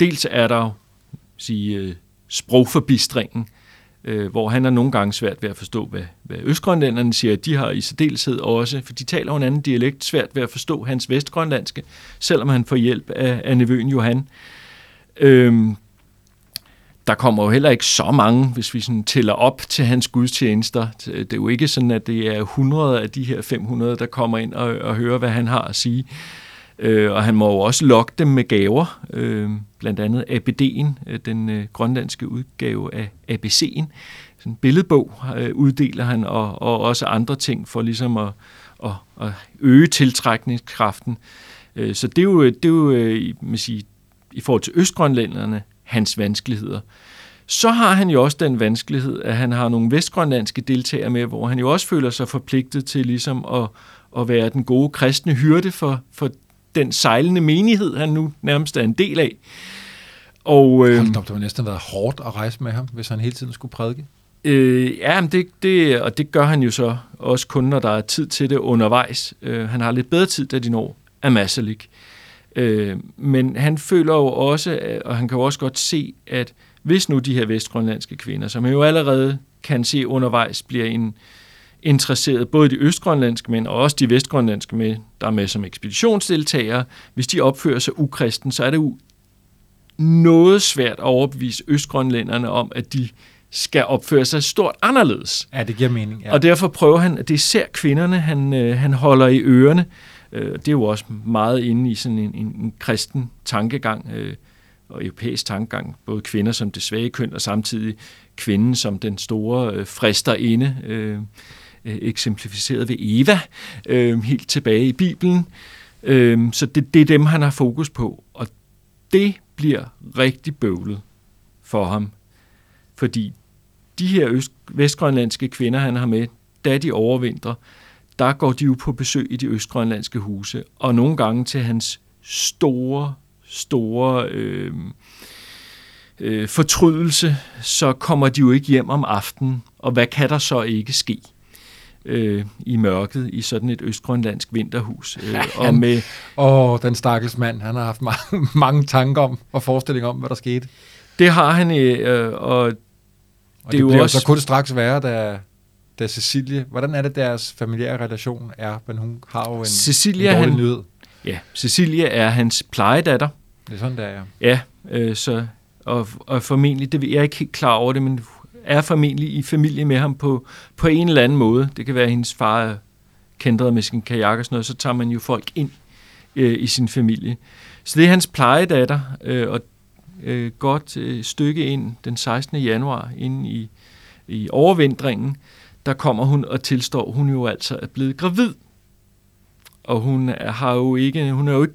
Dels er der jo sprogforbistringen, hvor han har nogle gange svært ved at forstå, hvad østgrønlænderne siger. De har i særdeleshed også, for de taler en anden dialekt, svært ved at forstå hans vestgrønlandske, selvom han får hjælp af nevøen Johan. Der kommer jo heller ikke så mange, hvis vi sådan tæller op til hans gudstjenester. Det er jo ikke sådan, at det er 100 af de her 500, der kommer ind og hører, hvad han har at sige. Og han må jo også lokke dem med gaver, blandt andet ABD'en, den grønlandske udgave af ABC'en. Sådan en billedbog uddeler han, og også andre ting for ligesom at øge tiltrækningskraften. Så det er jo man siger, i forhold til østgrønlænderne, hans vanskeligheder. Så har han jo også den vanskelighed, at han har nogle vestgrønlandske deltagere med, hvor han jo også føler sig forpligtet til ligesom at være den gode kristne hyrde for den sejlende menighed, han nu nærmest er en del af. Og det må næsten have været hårdt at rejse med ham, hvis han hele tiden skulle prædike. Det gør han jo så også kun, når der er tid til det undervejs. Han har lidt bedre tid, da de når Ammassalik. Men han føler jo også, og han kan jo også godt se, at hvis nu de her vestgrønlandske kvinder, som jo allerede kan se undervejs, bliver interesseret både de østgrønlandske mænd og også de vestgrønlandske mænd, der er med som ekspeditionsdeltagere, hvis de opfører sig ukristen, så er det jo noget svært at overbevise østgrønlænderne om, at de skal opføre sig stort anderledes. Ja, det giver mening. Ja. Og derfor prøver han, at det er især kvinderne, han holder i ørerne. Det er jo også meget inde i sådan en kristen tankegang og europæisk tankegang, både kvinder som det svage køn og samtidig kvinden som den store fristerinde, eksemplificeret ved Eva, helt tilbage i Bibelen. Så det er dem, han har fokus på, og det bliver rigtig bøvlet for ham, fordi de her vestgrønlandske kvinder, han har med, da de overvintrer, der går de jo på besøg i de østgrønlandske huse, og nogle gange til hans store fortrydelse, så kommer de jo ikke hjem om aftenen, og hvad kan der så ikke ske i mørket i sådan et østgrønlandsk vinterhus? Den stakkels mand, han har haft mange tanker om og forestillinger om, hvad der skete. Det har han, og det er jo også så kun straks værre, da Cecilie, hvordan er det, deres familiære relation er? Men hun har jo en dårlig nyhed. Ja, Cecilie er hans plejedatter. Det er sådan, der er. Ja, og formentlig, det jeg er ikke helt klar over det, men er formentlig i familie med ham på en eller anden måde. Det kan være, at hendes far kendte med sin kajak og sådan noget, så tager man jo folk ind i sin familie. Så det er hans plejedatter, og godt stykke ind den 16. januar, inde i overvintringen, der kommer hun og tilstår, hun jo altså er blevet gravid. Og hun er jo ikke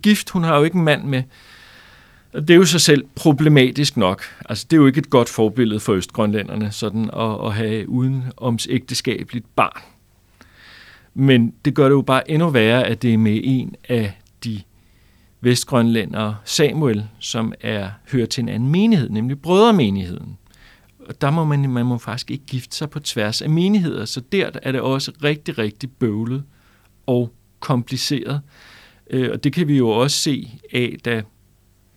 gift, hun har jo ikke en mand med. Og det er jo sig selv problematisk nok. Altså, det er jo ikke et godt forbillede for østgrønlænderne, sådan at have udenomsægteskabeligt barn. Men det gør det jo bare endnu værre, at det er med en af de vestgrønlændere, Samuel, som hører til en anden menighed, nemlig brødremenigheden. Og der må man må faktisk ikke gifte sig på tværs af menigheder, så der er det også rigtig, rigtig bøvlet og kompliceret. Og det kan vi jo også se af, da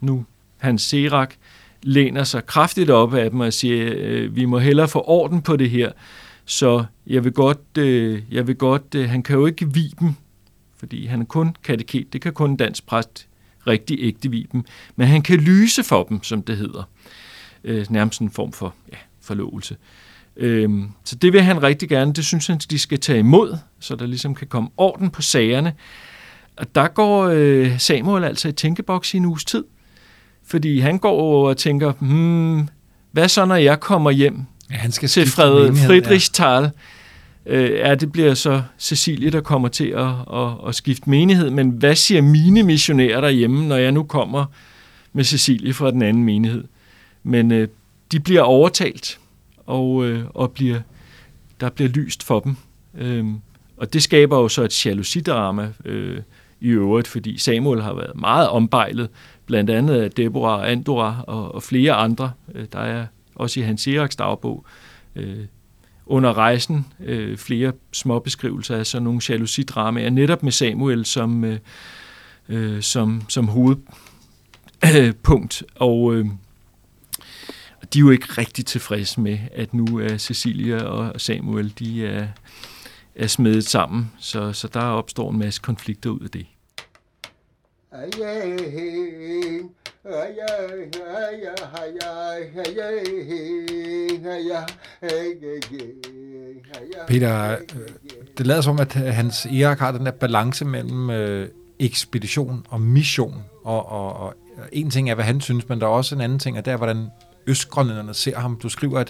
nu Hans Erak læner sig kraftigt op af dem og siger, vi må hellere få orden på det her, så jeg vil godt, han kan jo ikke vie dem, fordi han er kun kateket, det kan kun en dansk præst rigtig ægte vie dem, men han kan lyse for dem, som det hedder. Nærmest en form for forlovelse. Så det vil han rigtig gerne. Det synes han, de skal tage imod, så der ligesom kan komme orden på sagerne. Og der går Samuel altså i tænkeboks i en uges tid, fordi han går og tænker, hvad så, når jeg kommer hjem han skal til Friedrichsthal? Det bliver så Cecilie, der kommer til at skifte menighed, men hvad siger mine missionærer derhjemme, når jeg nu kommer med Cecilie fra den anden menighed? Men de bliver overtalt, der bliver lyst for dem. Og det skaber jo så et jalousidrama i øvrigt, fordi Samuel har været meget ombejlet, blandt andet af Deborah, Andora og flere andre. Der er også i Hans Eraks dagbog under rejsen flere små beskrivelser af sådan nogle jalousidramaer, netop med Samuel som hovedpunkt. Og de er jo ikke rigtig tilfredse med, at nu er Cecilie og Samuel, de er smedet sammen. Så der opstår en masse konflikter ud af det. Peter, det lader som, at Hans Erak har den der balance mellem ekspedition og mission, og en ting er, hvad han synes, men der er også en anden ting, og det er, hvordan østgrønlænderne ser ham. Du skriver,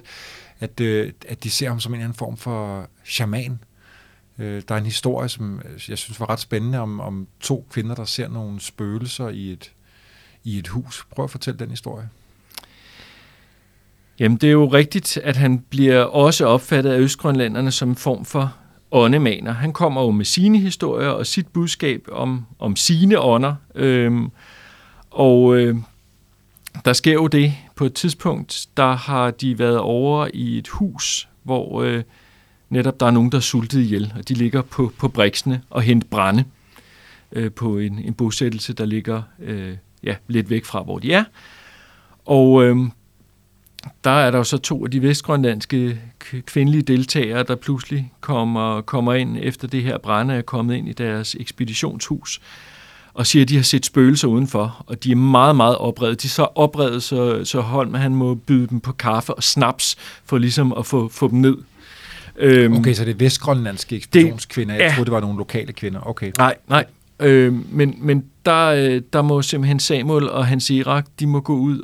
at de ser ham som en eller anden form for shaman. Der er en historie, som jeg synes var ret spændende, om to kvinder, der ser nogle spøgelser i et hus. Prøv at fortælle den historie. Jamen, det er jo rigtigt, at han bliver også opfattet af østgrønlænderne som en form for åndemaner. Han kommer jo med sine historier og sit budskab om sine ånder. Der sker jo det på et tidspunkt, der har de været over i et hus, hvor netop der er nogen, der er sultet ihjel, og de ligger på briksene og henter brænde på en bosættelse, der ligger lidt væk fra, hvor de er. Og der er der jo så to af de vestgrønlandske kvindelige deltagere, der pludselig kommer ind efter det her brænde er kommet ind i deres ekspeditionshus, og siger, at de har set spøgelser udenfor, og de er meget, meget oprevet. De er så oprevet, så Holm han må byde dem på kaffe og snaps, for ligesom at få dem ned. Okay, så det er vestgrønlandske ekspeditionskvinder. Jeg troede, det var nogle lokale kvinder. Okay. Nej. Men der må simpelthen Samuel og Hans Erak, de må gå ud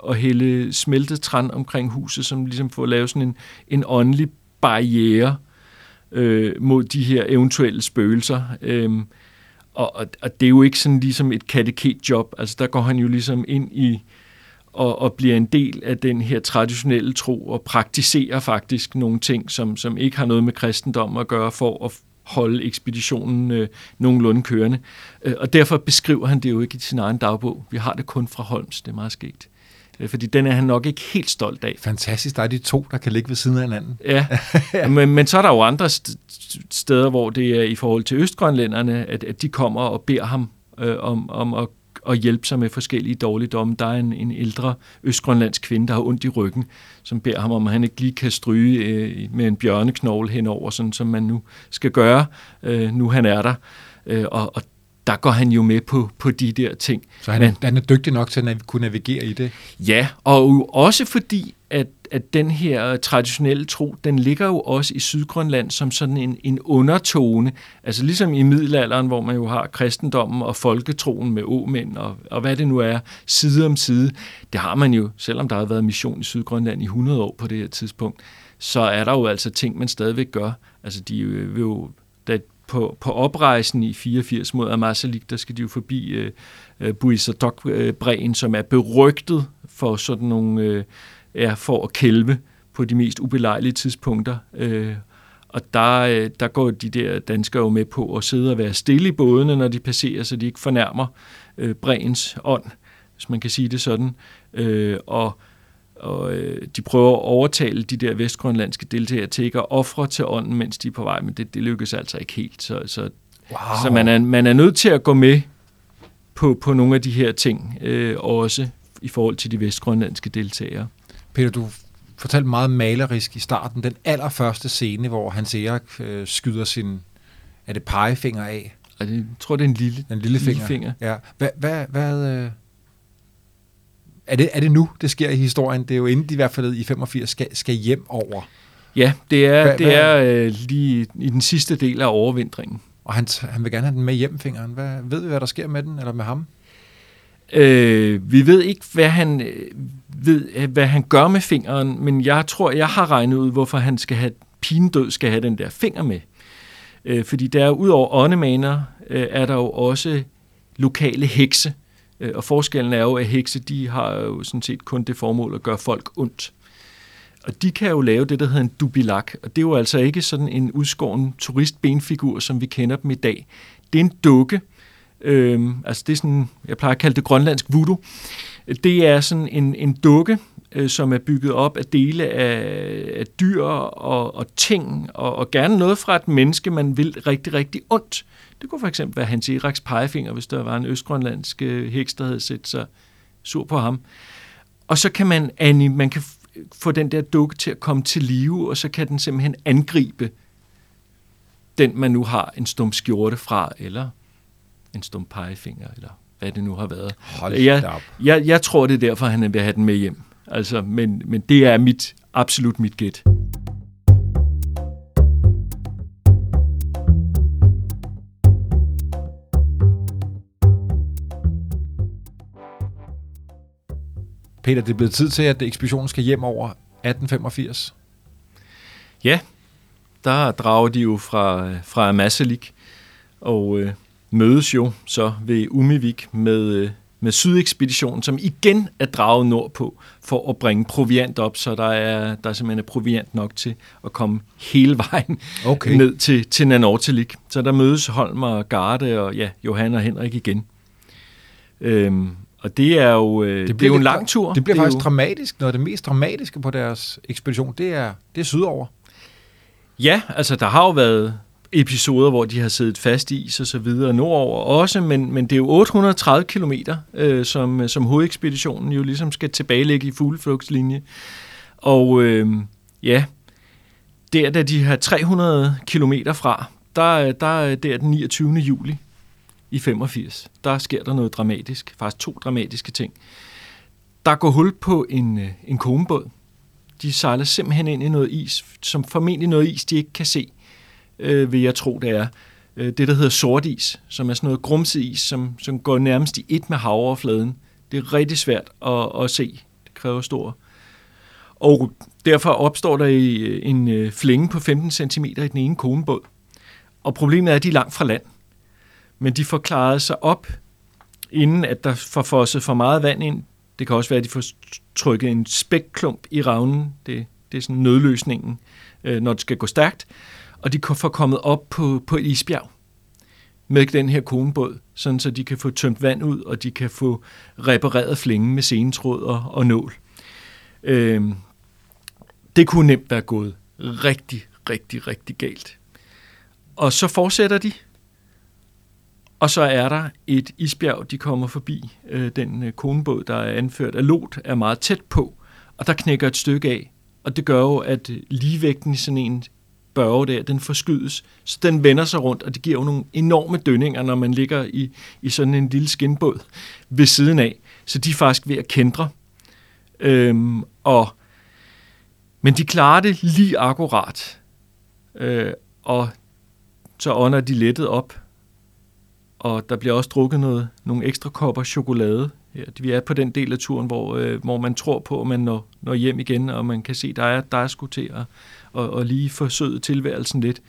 og hælde smeltet træn omkring huset, som ligesom får lavet sådan en åndelig barriere mod de her eventuelle spøgelser. Og det er jo ikke sådan ligesom et kateket-job. Altså, der går han jo ligesom ind i og bliver en del af den her traditionelle tro og praktiserer faktisk nogle ting, som ikke har noget med kristendom at gøre for at holde ekspeditionen nogenlunde kørende. Og derfor beskriver han det jo ikke i sin egen dagbog. Vi har det kun fra Holms. Det er meget skægt. Fordi den er han nok ikke helt stolt af. Fantastisk. Der er de to, der kan ligge ved siden af hinanden. Ja, men så er der jo andre steder, hvor det er i forhold til østgrønlænderne, at de kommer og beder ham om at hjælpe sig med forskellige dårligdomme. Der er en ældre østgrønlandsk kvinde, der har ondt i ryggen, som beder ham om, at han ikke lige kan stryge med en bjørneknogle henover, sådan som man nu skal gøre, nu han er der. Og der går han jo med på de der ting. Så han er dygtig nok til at kunne navigere i det? Ja, og også fordi, at den her traditionelle tro, den ligger jo også i Sydgrønland som sådan en undertone. Altså ligesom i middelalderen, hvor man jo har kristendommen og folketroen med åmænd og hvad det nu er, side om side. Det har man jo, selvom der har været mission i Sydgrønland i 100 år på det her tidspunkt, så er der jo altså ting, man stadigvæk gør. Altså de vil jo... På oprejsen i 84 mod Ammassalik, der skal de jo forbi Karadok-bræen, som er berygtet for sådan nogle for at kælve på de mest ubelejlige tidspunkter. Og der går de der danskere jo med på at sidde og være stille i bådene, når de passerer, så de ikke fornærmer bræens ånd, hvis man kan sige det sådan. Og de prøver at overtale de der vestgrønlandske deltagere til ikke at ofre til ånden, mens de er på vej, men det lykkes altså ikke helt. Så man er nødt til at gå med på nogle af de her ting, også i forhold til de vestgrønlandske deltagere. Peter, du fortalte meget malerisk i starten, den allerførste scene, hvor Hans Erak skyder sin, er det pegefinger af? Jeg tror, det er en lille finger. Ja. Hvad Er det nu, det sker i historien? Det er jo inden de i hvert fald i 85 skal hjem over. Ja, det er lige i den sidste del af overvintringen. Og han vil gerne have den med hjemfingeren. Ved vi, hvad der sker med den, eller med ham? Vi ved ikke, hvad han gør med fingeren, men jeg tror, jeg har regnet ud, hvorfor han skal have den der finger med. Fordi der ud over åndemaner, er der jo også lokale hekse. Og forskellen er jo, at hekse, de har jo sådan set kun det formål at gøre folk ondt. Og de kan jo lave det, der hedder en dubilak. Og det er jo altså ikke sådan en udskåren turistbenfigur, som vi kender dem i dag. Det er en dukke. Altså det er sådan, jeg plejer at kalde det grønlandsk voodoo. Det er sådan en dukke, som er bygget op af dele af dyr og ting, og gerne noget fra et menneske, man vil rigtig, rigtig ondt. Det kunne for eksempel være Hans Eraks pegefinger, hvis der var en østgrønlandsk heks, der havde set sig sur på ham. Og så kan man kan få den der dukke til at komme til live, og så kan den simpelthen angribe den, man nu har en stum skjorte fra, eller en stum pegefinger, eller hvad det nu har været. Jeg tror, det er derfor, han vil have den med hjem. Altså, men det er absolut mit gæt. Peter, det er blevet tid til, at ekspeditionen skal hjem over 1885. Ja, der drager de jo fra Ammassalik og mødes jo så ved Umivik med sydekspeditionen, som igen er draget nordpå for at bringe proviant op, så der er simpelthen proviant nok til at komme hele vejen ned til Nanortalik. Så der mødes Holm og Garde og Johan og Henrik igen. Og det er jo det er jo en lang tur. Det bliver faktisk dramatisk. Noget af det mest dramatiske på deres ekspedition, det er sydover. Ja, altså der har jo været episoder, hvor de har siddet fast i is og så videre nordover også, men det er jo 830 kilometer, som hovedekspeditionen jo ligesom skal tilbagelægge i fugleflugtslinje. Og da de har 300 kilometer fra, der er den 29. juli i 85. Der sker der noget dramatisk, faktisk 2 dramatiske ting. Der går hul på en konebåd. De sejler simpelthen ind i noget is, som formentlig noget is, de ikke kan se, vil jeg tro, det er. Det, der hedder sort is, som er sådan noget grumset is, som går nærmest i et med havoverfladen. Det er rigtig svært at se. Det kræver stor. Og derfor opstår der en flænge på 15 cm i den ene konebåd. Og problemet er, at de er langt fra land. Men de forklarede sig op, inden at der forfossede for meget vand ind. Det kan også være, at de får trykket en spækklump i revnen. Det er sådan nødløsningen, når det skal gå stærkt. Og de får kommet op på et isbjerg med den her konebåd, sådan så de kan få tømt vand ud, og de kan få repareret flængen med senetråd og nål. Det kunne nemt være gået rigtig, rigtig, rigtig galt. Og så fortsætter de. Og så er der et isbjerg, de kommer forbi. Den konebåd, der er anført af lot, er meget tæt på, og der knækker et stykke af. Og det gør jo, at ligevægten i sådan en børge der, den forskydes, så den vender sig rundt, og det giver jo nogle enorme dønninger, når man ligger i sådan en lille skindbåd ved siden af. Så de er faktisk ved at kæntre. Men de klarer det lige akkurat. Og så ånder de lettet op. Og der bliver også drukket nogle ekstra kopper chokolade. Ja, vi er på den del af turen, hvor man tror på, at man når hjem igen, og man kan se, at der er sgu til at lige forsøde tilværelsen lidt.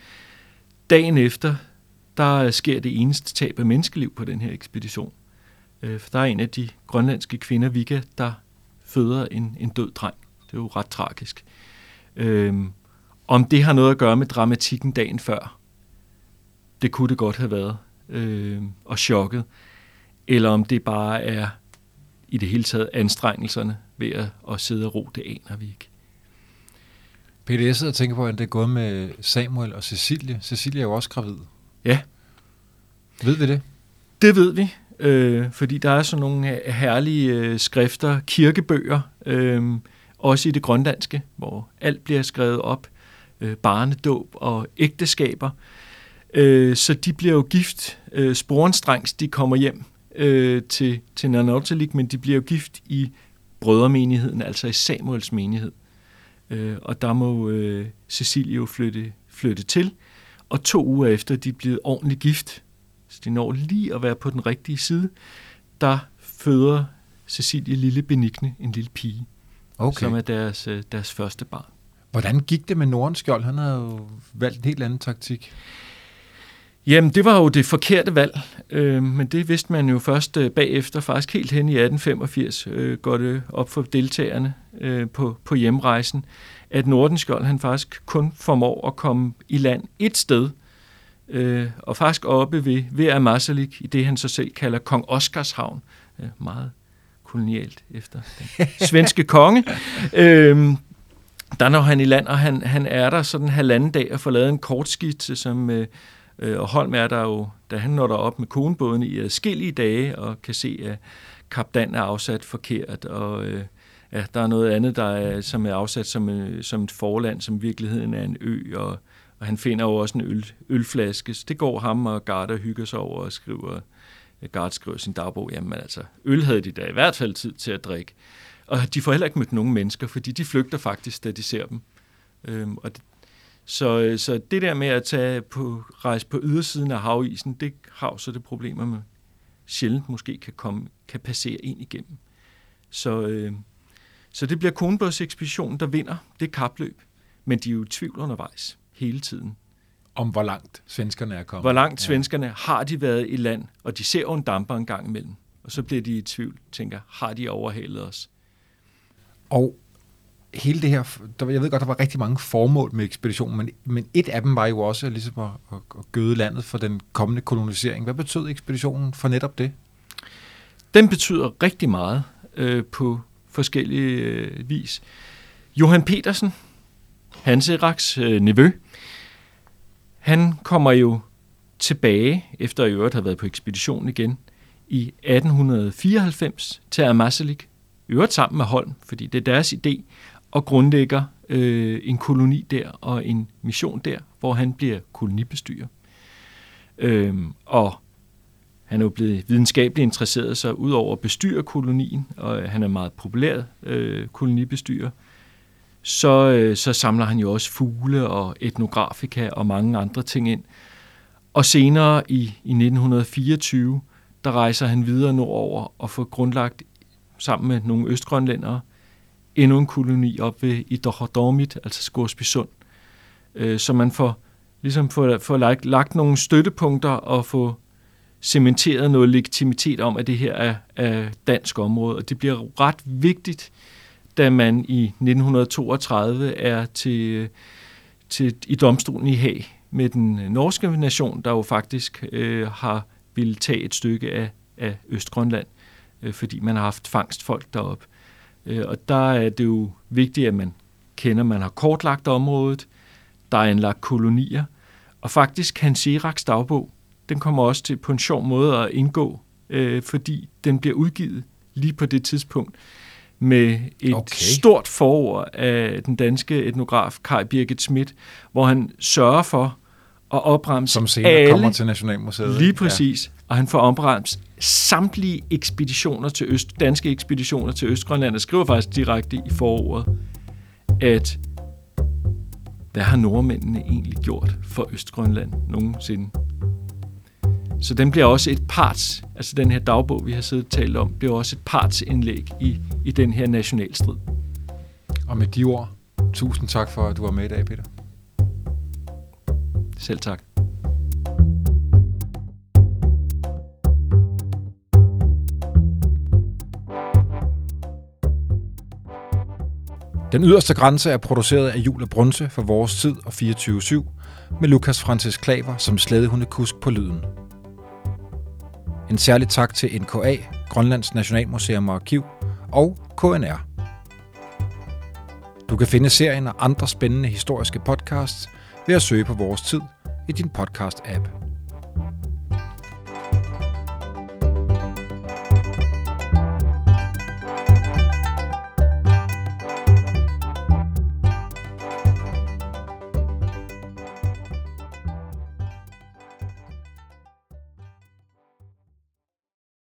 Dagen efter, der sker det eneste tab af menneskeliv på den her ekspedition. For der er en af de grønlandske kvinder, Vika, der føder en død dreng. Det er jo ret tragisk. Om det har noget at gøre med dramatikken dagen før, det kunne det godt have været. Og chokket, eller om det bare er i det hele taget anstrengelserne ved at sidde og ro, det aner vi ikke. Peter, jeg sidder og tænker på, at det er gået med Samuel og Cecilie. Cecilie er jo også gravid. Ja. Ved vi det? Det ved vi, fordi der er sådan nogle herlige skrifter, kirkebøger, også i det grønlandske, hvor alt bliver skrevet op, barnedåb og ægteskaber. Så de bliver jo gift sporenstrengst, de kommer hjem til Nanortalik, men de bliver jo gift i brødremenigheden, altså i Samuels menighed. Og der må Cecilie jo flytte til, og 2 uger efter de er blevet ordentligt gift, så de når lige at være på den rigtige side, der føder Cecilie lille Benigne, en lille pige, som er deres første barn. Hvordan gik det med Nordenskiöld? Han havde jo valgt en helt anden taktik. Jamen, det var jo det forkerte valg, men det vidste man jo først bagefter, faktisk helt hen i 1885, går det op for deltagerne på hjemrejsen, at Nordenskiöld, han faktisk kun formår at komme i land et sted, og faktisk oppe ved Ammassalik, i det han så selv kalder Kong Oscars havn, meget kolonialt efter den svenske konge. Der når han i land, og han er der sådan 1,5 dag og får lavet en kortskitse, som... Og Holm er der jo, da han når der op med konebåden i adskillige dage, og kan se, at Kap Dan er afsat forkert, og ja, der er noget andet, der er, som er afsat som et forland, som i virkeligheden er en ø, og han finder jo også en ølflaske. Så det går ham og Garde og hygger sig over og skriver, Garde skriver sin dagbog, jamen altså, øl havde de da i hvert fald tid til at drikke. Og de får heller ikke mødt nogen mennesker, fordi de flygter faktisk, da de ser dem. Så det der med at rejse på ydersiden af havisen, det har så det problemer med sjældent måske kan passere ind igennem. Så det bliver konebådsekspeditionen, der vinder det kapløb, men de er jo i tvivl undervejs hele tiden. Om hvor langt svenskerne er kommet. Hvor langt svenskerne har de været i land, og de ser jo en damper en gang imellem, og så bliver de i tvivl, tænker, har de overhalet os? Og hele det her, jeg ved godt, der var rigtig mange formål med ekspeditionen, men et af dem var jo også ligesom at gøde landet for den kommende kolonisering. Hvad betød ekspeditionen for netop det? Den betyder rigtig meget på forskellige vis. Johan Petersen, Hans Eraks nevø, han kommer jo tilbage, efter at i øvrigt have været på ekspeditionen igen, i 1894 til Ammassalik, øvrigt sammen med Holm, fordi det er deres idé, og grundlægger en koloni der og en mission der, hvor han bliver kolonibestyrer. Og han er jo blevet videnskabeligt interesseret, så ud over at bestyre kolonien, og han er meget populær kolonibestyrer, så samler han jo også fugle og etnografika og mange andre ting ind. Og senere i 1924, der rejser han videre nordover og får grundlagt sammen med nogle østgrønlændere endnu en koloni op ved Idorhodomit, altså Scoresbysund. Så man får ligesom lagt nogle støttepunkter og få cementeret noget legitimitet om, at det her er dansk område. Og det bliver ret vigtigt, da man i 1932 er i domstolen i Haag med den norske nation, der jo faktisk har ville tage et stykke af Østgrønland, fordi man har haft fangstfolk deroppe. Og der er det jo vigtigt, at man kender, at man har kortlagt området, der er anlagt kolonier, og faktisk Hans Eraks dagbog, den kommer også til på en sjov måde at indgå, fordi den bliver udgivet lige på det tidspunkt, med et stort forord af den danske etnograf Kai Birgit Schmidt, hvor han sørger for at opremse som senere alle, kommer til Nationalmuseet. Lige præcis, ja. Og han får opremst samtlige ekspeditioner til danske ekspeditioner til Østgrønland, og skriver faktisk direkte i forordet, at hvad har nordmændene egentlig gjort for Østgrønland nogensinde? Så den bliver også et parts, altså den her dagbog, vi har siddet og talt om, bliver også et partsindlæg i den her nationalstrid. Og med de ord, tusind tak for, at du var med i dag, Peter. Selv tak. Den yderste grænse er produceret af Julie Brunse for Vores Tid og 24/7 med Lukas Francis Klaver som slædehundekusk på lyden. En særlig tak til NKA, Grønlands Nationalmuseum og Arkiv og KNR. Du kan finde serien og andre spændende historiske podcasts ved at søge på Vores Tid i din podcast-app.